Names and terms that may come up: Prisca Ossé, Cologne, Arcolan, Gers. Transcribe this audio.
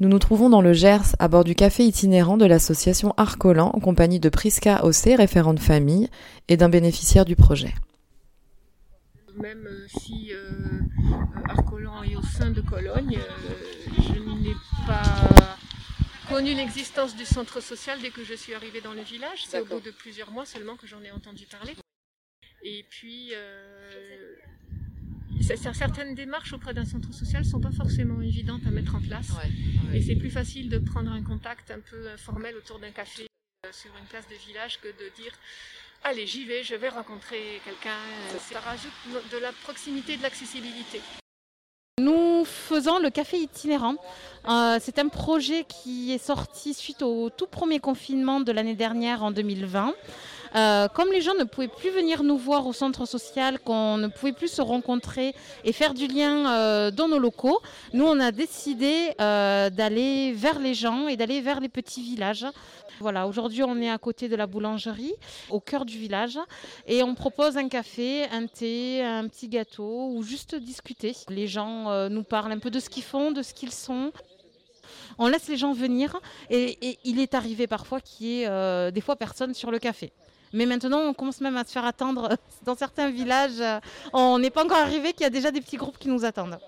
Nous nous trouvons dans le Gers, à bord du café itinérant de l'association Arcolan, en compagnie de Prisca Ossé, référente famille, et d'un bénéficiaire du projet. Même si Arcolan est au sein de Cologne, je n'ai pas connu l'existence du centre social dès que je suis arrivée dans le village. C'est D'accord. Au bout de plusieurs mois seulement que j'en ai entendu parler. Et puis, certaines démarches auprès d'un centre social ne sont pas forcément évidentes à mettre en place. Ouais, ouais. Et c'est plus facile de prendre un contact un peu informel autour d'un café sur une place de village que de dire « Allez, j'y vais, je vais rencontrer quelqu'un ». Ça rajoute de la proximité et de l'accessibilité. Nous faisons le café itinérant. C'est un projet qui est sorti suite au tout premier confinement de l'année dernière en 2020. Comme les gens ne pouvaient plus venir nous voir au centre social, qu'on ne pouvait plus se rencontrer et faire du lien dans nos locaux, nous on a décidé d'aller vers les gens et d'aller vers les petits villages. Voilà, aujourd'hui on est à côté de la boulangerie, au cœur du village, et on propose un café, un thé, un petit gâteau ou juste discuter. Les gens nous parlent un peu de ce qu'ils font, de ce qu'ils sont. On laisse les gens venir et il est arrivé parfois qu'il y ait des fois personne sur le café. Mais maintenant, on commence même à se faire attendre dans certains villages. On n'est pas encore arrivé qu'il y a déjà des petits groupes qui nous attendent.